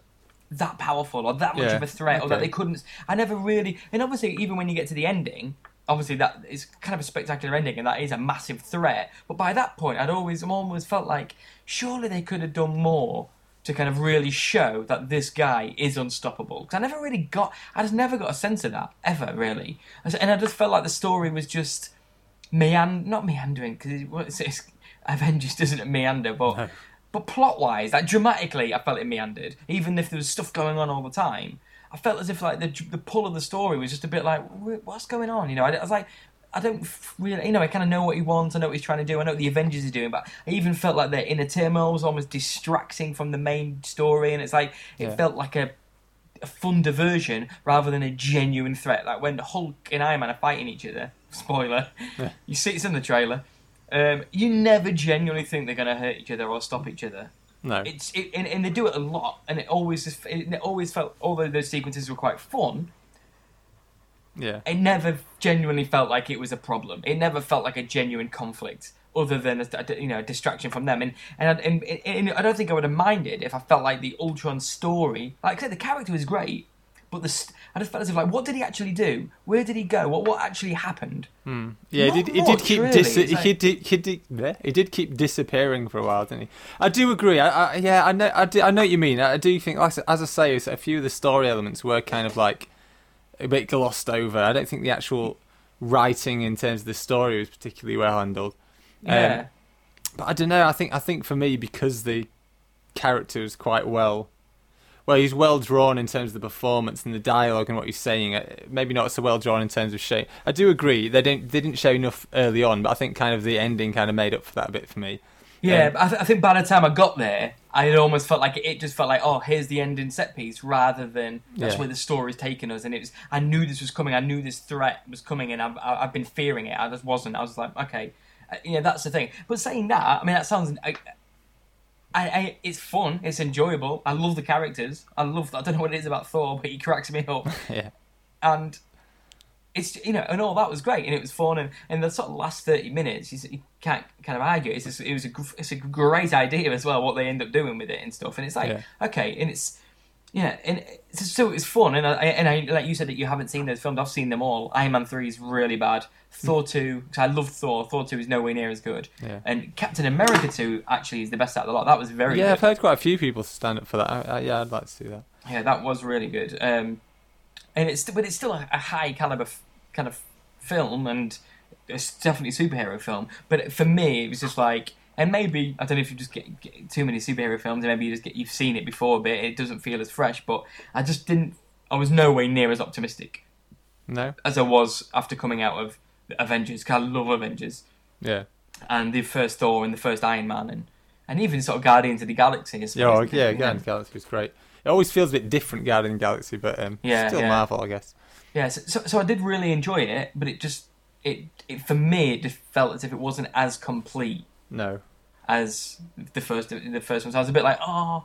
that powerful or that much of a threat, or that they couldn't... I never really... And obviously, even when you get to the ending, obviously that is kind of a spectacular ending, and that is a massive threat. But by that point, I'm always felt like, surely they could have done more to kind of really show that this guy is unstoppable. Because I just never got a sense of that, ever, really. And I just felt like the story was just not meandering, because Avengers doesn't meander, but plot-wise, like, dramatically, I felt it meandered. Even if there was stuff going on all the time, I felt as if, like, the pull of the story was just a bit like, what's going on? You know, I was like, I don't really, you know, I kind of know what he wants, I know what he's trying to do, I know what the Avengers are doing, but I even felt like their inner turmoil was almost distracting from the main story, and it's like, it felt like a fun diversion rather than a genuine threat. Like when Hulk and Iron Man are fighting each other, spoiler, you see it's in the trailer, you never genuinely think they're going to hurt each other or stop each other. No. And they do it a lot, and it always felt, although those sequences were quite fun, yeah, it never genuinely felt like it was a problem. It never felt like a genuine conflict, other than a distraction from them. And I don't think I would have minded if I felt like the Ultron story, like I said, the character was great, but I just felt as if, like, what did he actually do? Where did he go? What actually happened? Hmm. Yeah, he did keep disappearing for a while, didn't he? I do agree. I know what you mean. I do think, as I say, a few of the story elements were kind of like a bit glossed over. I don't think the actual writing in terms of the story was particularly well handled. But I don't know. I think for me, because the character is quite well, he's well drawn in terms of the performance and the dialogue and what he's saying. Maybe not so well drawn in terms of shape. I do agree they didn't show enough early on, but I think kind of the ending kind of made up for that a bit for me. Yeah, but I think by the time I got there, I almost felt like it just felt like, oh, here's the ending set piece, rather than that's where the story's taking us. And it was, I knew this was coming. I knew this threat was coming, and I've been fearing it. I just wasn't. I was like, okay, yeah, that's the thing. But saying that, I mean, that sounds. It's fun. It's enjoyable. I love the characters. I don't know what it is about Thor, but he cracks me up. Yeah, and. It's, you know, and all that was great, and it was fun, and the sort of last 30 minutes, you can't kind of argue. It's just, it's a great idea as well, what they end up doing with it and stuff, and it's like, okay, and it's, yeah, and it's, so it's fun, and I like you said that you haven't seen those films, I've seen them all. Iron Man 3 is really bad. Thor 2, because I love Thor, Thor 2 is nowhere near as good, and Captain America 2 actually is the best out of the lot. That was very good. I've heard quite a few people stand up for that. I I'd like to see that. Yeah, that was really good, and it's, but it's still a high caliber kind of film, and it's definitely a superhero film. But for me, it was just like, and maybe I don't know if you just get too many superhero films, and maybe you just you've seen it before a bit. It doesn't feel as fresh, but I just didn't. I was nowhere near as optimistic, as I was after coming out of Avengers. Because I love Avengers, and the first Thor and the first Iron Man, and even sort of Guardians of the Galaxy. Guardians of the Galaxy was great. It always feels a bit different, Guardians of the Galaxy, but still Marvel, I guess. Yeah, so I did really enjoy it, but it just, it for me, it just felt as if it wasn't as complete. No. As the first one, so I was a bit like, a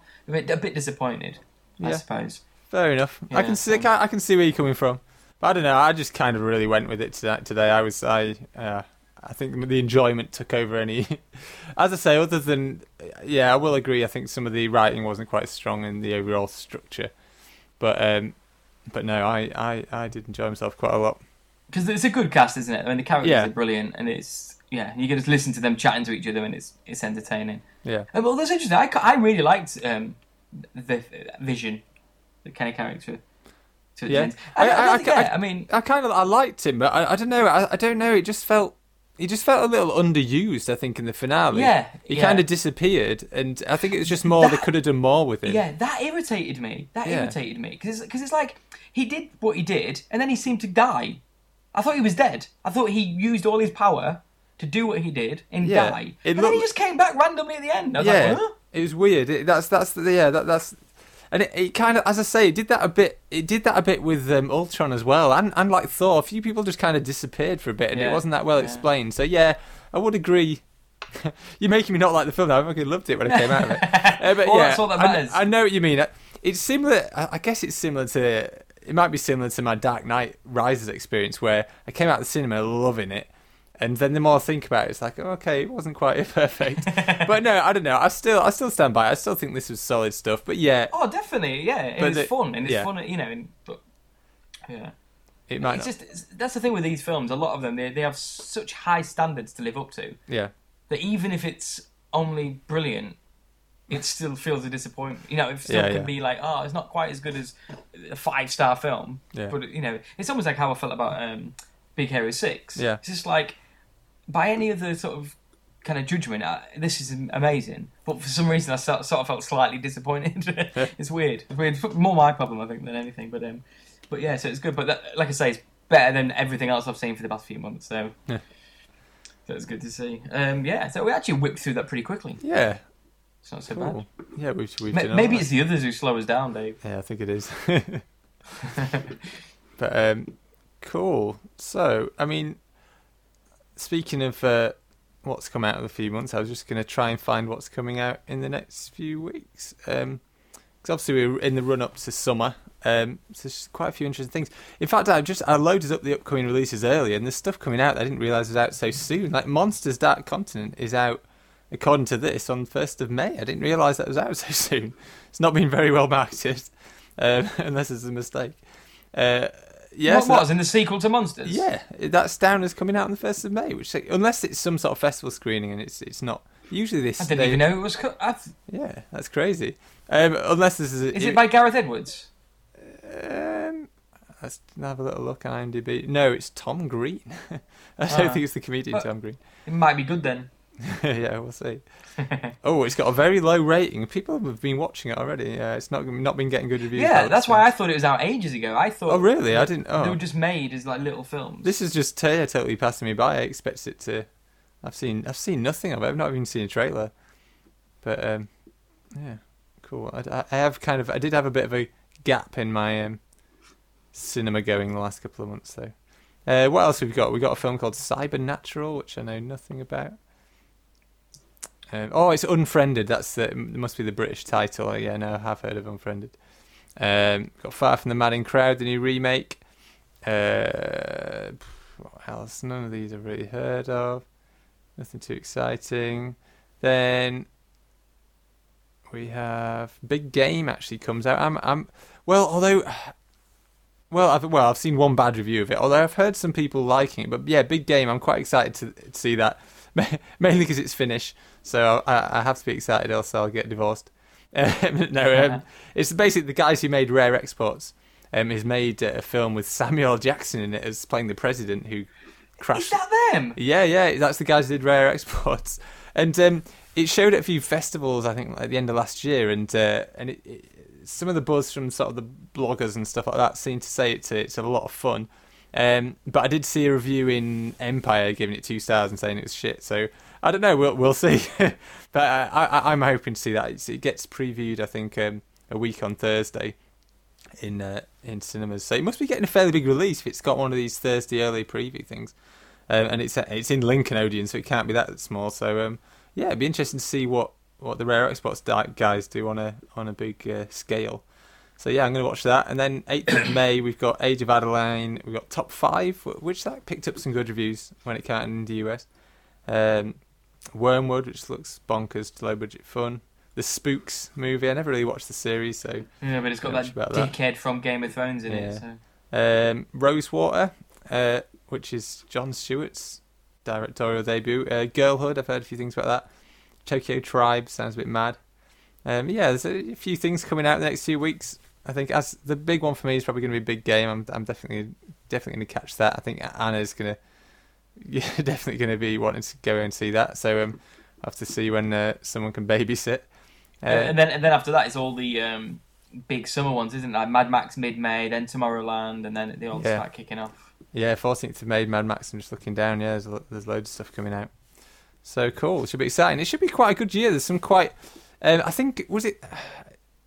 bit disappointed. Yeah. I suppose. Fair enough. Yeah, I can see where you're coming from, but I don't know. I just kind of really went with it today. I think the enjoyment took over any. As I say, other than, I will agree. I think some of the writing wasn't quite as strong in the overall structure, but no, I did enjoy myself quite a lot. Because it's a good cast, isn't it? I mean, the characters are brilliant, and it's you can just listen to them chatting to each other, and it's entertaining. Yeah. Well, that's interesting. I really liked the Vision, the kind of character. To the end. I liked him, but I don't know. I don't know. It just felt. He just felt a little underused, I think, in the finale. Yeah, he kind of disappeared, and I think it was just more, they could have done more with him. Yeah, that irritated me. Because it's like, he did what he did, and then he seemed to die. I thought he was dead. I thought he used all his power to do what he did and die. Then he just came back randomly at the end. I was like, huh? It was weird. And it kind of, as I say, it did that a bit with Ultron as well, and like Thor, a few people just kind of disappeared for a bit, and it wasn't that well explained. So I would agree. You're making me not like the film now. I fucking loved it when I came out of it. But that's all that matters. I know what you mean. It's similar. I guess it's similar to. It might be similar to my Dark Knight Rises experience, where I came out of the cinema loving it. And then the more I think about it, it's like, okay, it wasn't quite perfect. But no, I don't know. I still stand by it. I still think this was solid stuff. But Oh, definitely, yeah. It was fun. And it's fun, you know. It might not. That's the thing with these films. A lot of them, they have such high standards to live up to. Yeah. That even if it's only brilliant, it still feels a disappointment. You know, it still can be like, oh, it's not quite as good as a 5-star film. Yeah. But, you know, it's almost like how I felt about Big Hero 6. Yeah. It's just like... By any other sort of kind of judgment, this is amazing. But for some reason, I sort of felt slightly disappointed. It's weird. More my problem, I think, than anything. But yeah, so it's good. But that, like I say, it's better than everything else I've seen for the past few months. So it's good to see. So we actually whipped through that pretty quickly. Yeah. It's not so bad. Yeah, we've done maybe it's the others who slow us down, Dave. Yeah, I think it is. But cool. So, I mean... Speaking of what's come out in a few months, I was just going to try and find what's coming out in the next few weeks. Because obviously we're in the run-up to summer, so there's quite a few interesting things. In fact, I loaded up the upcoming releases earlier, and there's stuff coming out that I didn't realise was out so soon. Like Monsters Dark Continent is out, according to this, on 1st of May. I didn't realise that was out so soon. It's not been very well marketed, unless it's a mistake. In the sequel to Monsters? Yeah, that's down as coming out on the 1st of May, which unless it's some sort of festival screening, and it's not. Usually this... I didn't even know it was... Yeah, that's crazy. Unless this is... Is it by Gareth Edwards? Let's have a little look at IMDb. No, it's Tom Green. I don't think it's the comedian Tom Green. It might be good then. Yeah, we'll see. It's got a very low rating. People have been watching it already. It's not been getting good reviews. Yeah, that's why I thought it was out ages ago. I thought. Oh, really? I didn't. They were just made as like little films. This is just totally passing me by. I expected it to. I've seen nothing of it. I've not even seen a trailer. But yeah, cool. I did have a bit of a gap in my cinema going the last couple of months though. What else have we got? We got a film called Cybernatural, which I know nothing about. It's Unfriended. It must be the British title. Yeah, no, I have heard of Unfriended. Got Far From the Madding Crowd, the new remake. What else? None of these I've really heard of. Nothing too exciting. Then we have Big Game actually comes out. I've seen one bad review of it, although I've heard some people liking it. But yeah, Big Game, I'm quite excited to see that, mainly because it's Finnish, so I have to be excited, else I'll get divorced. It's basically the guys who made Rare Exports has made a film with Samuel Jackson in it as playing the president who crashed. Is that them? Yeah, that's the guys who did Rare Exports. And it showed at a few festivals, I think, at the end of last year, and some of the buzz from sort of the bloggers and stuff like that seemed to say it's a lot of fun. But I did see a review in Empire giving it 2 stars and saying it was shit. So I don't know. We'll see. But I'm hoping to see that. It gets previewed, I think, a week on Thursday in cinemas. So it must be getting a fairly big release if it's got one of these Thursday early preview things. And it's in Lincoln Odeon, so it can't be that small. So it'd be interesting to see what the Rare Exports guys do on a big scale. So yeah, I'm going to watch that. And then 8th of May, we've got Age of Adeline. We've got Top 5, which that picked up some good reviews when it came out in the US. Wormwood, which looks bonkers, low-budget fun. The Spooks movie. I never really watched the series, so... Yeah, but it's got that dickhead from Game of Thrones in it. So. Rosewater, which is Jon Stewart's directorial debut. Girlhood, I've heard a few things about that. Tokyo Tribe, sounds a bit mad. There's a few things coming out in the next few weeks. I think as the big one for me is probably going to be Big Game. I'm definitely going to catch that. I think Anna's definitely going to be wanting to go and see that. So I'll have to see when someone can babysit. And then after that, it's all the big summer ones, isn't it? Like Mad Max mid-May, then Tomorrowland, and then they all start kicking off. Yeah, 14th of May, Mad Max. I'm just looking down. Yeah, there's loads of stuff coming out. So cool. It should be exciting. It should be quite a good year. There's some quite... I think, was it...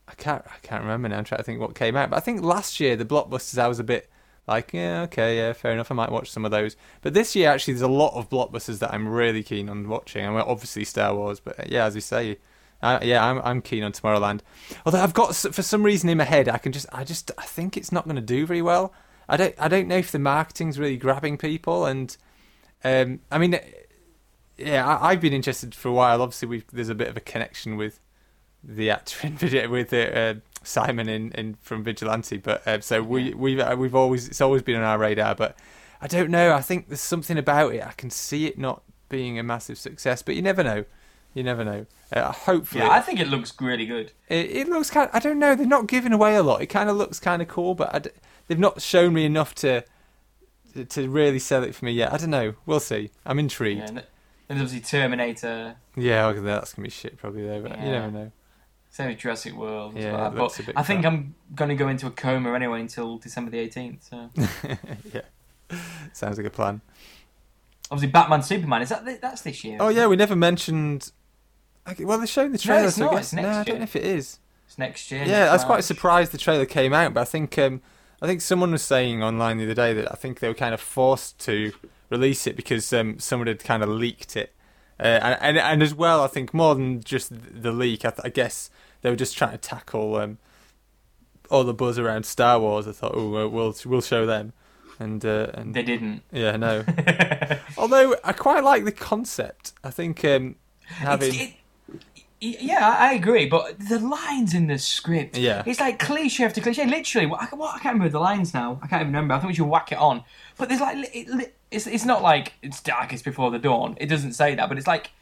I can't remember now. I'm trying to think what came out. But I think last year, the blockbusters, I was a bit like, fair enough. I might watch some of those. But this year, actually, there's a lot of blockbusters that I'm really keen on watching. I mean, obviously Star Wars, but yeah, as you say, I'm keen on Tomorrowland. Although I've got, for some reason in my head, I think it's not going to do very well. I don't know if the marketing's really grabbing people. And, I mean, yeah, I've been interested for a while. Obviously, there's a bit of a connection with the actor in with Simon in from Vigilante, but so we've always, it's always been on our radar. But I don't know. I think there's something about it. I can see it not being a massive success, but you never know. Hopefully, I think it looks really good. It looks kind of, I don't know. They're not giving away a lot. It kind of looks kind of cool, but they've not shown me enough to really sell it for me yet. I don't know. We'll see. I'm intrigued. Yeah, and obviously Terminator. Yeah, that's going to be shit probably though, but you never know. Same with Jurassic World. Yeah, but I think I'm going to go into a coma anyway until December the 18th. So. Yeah, sounds like a plan. Obviously, Batman, Superman. Is that's this year? Oh yeah, we never mentioned. Well, they're showing the trailer. No, it's not. It's next year. I don't know if it is. It's next year. Yeah, I was quite surprised the trailer came out, but I think someone was saying online the other day that I think they were kind of forced to release it because someone had kind of leaked it, and as well, I think more than just the leak, I guess they were just trying to tackle all the buzz around Star Wars. I thought, we'll show them, and they didn't. Yeah, no. Although I quite like the concept. I think having. Yeah, I agree, but the lines in the script, it's like cliche after cliche. Literally, I can't remember the lines now. I can't even remember. I think we should whack it on. But there's like, it's not like it's darkest before the dawn. It doesn't say that, but it's like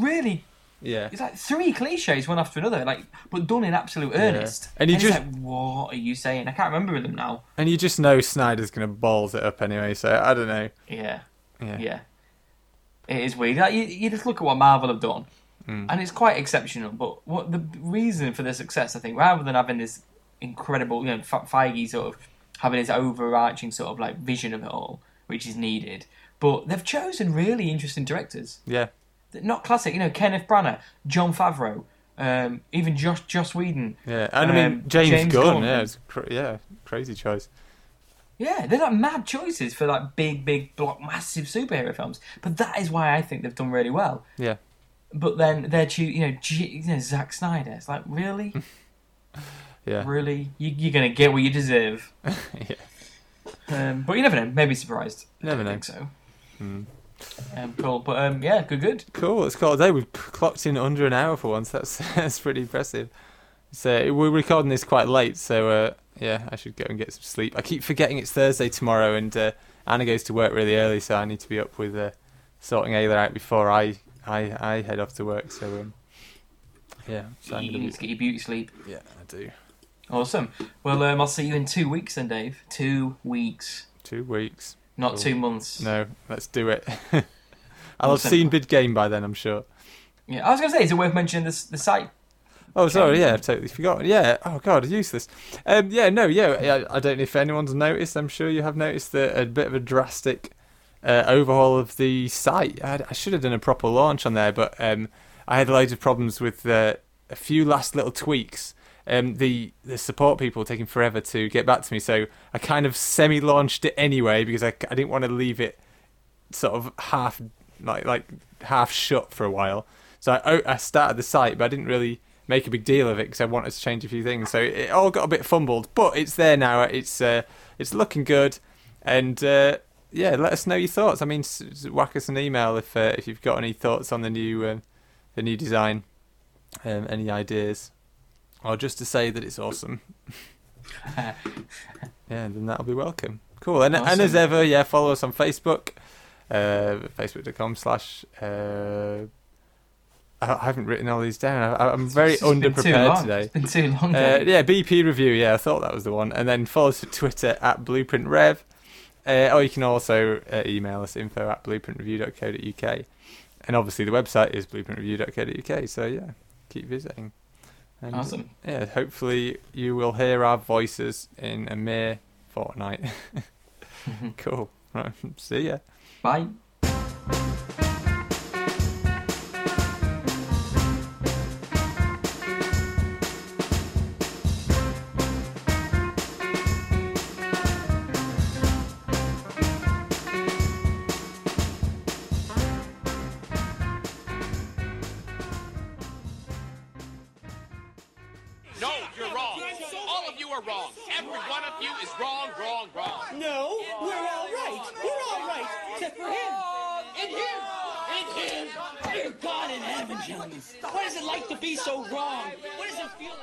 really, it's like 3 cliches one after another, like but done in absolute earnest. And just it's like, what are you saying? I can't remember them now. And you just know Snyder's gonna balls it up anyway. So I don't know. Yeah. It is weird. Like, you just look at what Marvel have done. And it's quite exceptional, but what the reason for the success, I think, rather than having this incredible, Feige sort of having his overarching sort of like vision of it all, which is needed, but they've chosen really interesting directors. Yeah, not classic, you know, Kenneth Branagh, John Favreau, even Joss Whedon. Yeah, and I mean, James Gunn. Yeah, it's crazy choice. Yeah, they're like mad choices for like big block, massive superhero films. But that is why I think they've done really well. Yeah. But then they're Zack Snyder. It's like, really? Yeah. Really? You're going to get what you deserve. Yeah. But you never know. Maybe surprised. Never know. I think so. Mm. Cool. But yeah, good. Cool. It's quite a day. We've clocked in under an hour for once. That's pretty impressive. So we're recording this quite late. So yeah, I should go and get some sleep. I keep forgetting it's Thursday tomorrow, and Anna goes to work really early, so I need to be up with sorting Ayla out before I head off to work. So yeah, so you need to get your beauty sleep. Yeah, I do. Awesome. Well, I'll see you in 2 weeks then, Dave. 2 weeks. 2 weeks. Not cool. 2 months. No, let's do it. I'll have seen Big Game by then, I'm sure. Yeah, I was going to say, is it worth mentioning the site? Oh, sorry, yeah, I've totally forgotten. Yeah, oh God, useless. I don't know if anyone's noticed. I'm sure you have noticed a bit of a drastic overhaul of the site. I should have done a proper launch on there, but I had loads of problems with a few last little tweaks. The support people were taking forever to get back to me, so I kind of semi-launched it anyway because I didn't want to leave it sort of half shut for a while. So I started the site, but I didn't really make a big deal of it because I wanted to change a few things, so it all got a bit fumbled, but it's there now. It's looking good, and let us know your thoughts. I mean, whack us an email if you've got any thoughts on the new design, any ideas, or just to say that it's awesome. Yeah, then that'll be welcome. Cool. And, awesome. And as ever, yeah, follow us on Facebook, facebook.com/ I haven't written all these down. I'm very underprepared today. It's been too long. BP Review. Yeah, I thought that was the one. And then follow us at Twitter at Blueprint Rev. Or you can also email us info@blueprintreview.co.uk. And obviously the website is blueprintreview.co.uk. So yeah, keep visiting. And, awesome. Yeah, hopefully you will hear our voices in a mere fortnight. Cool. Right, see ya. Bye.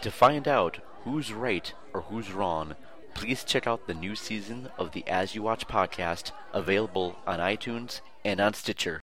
To find out who's right or who's wrong, please check out the new season of the As You Watch podcast, available on iTunes and on Stitcher.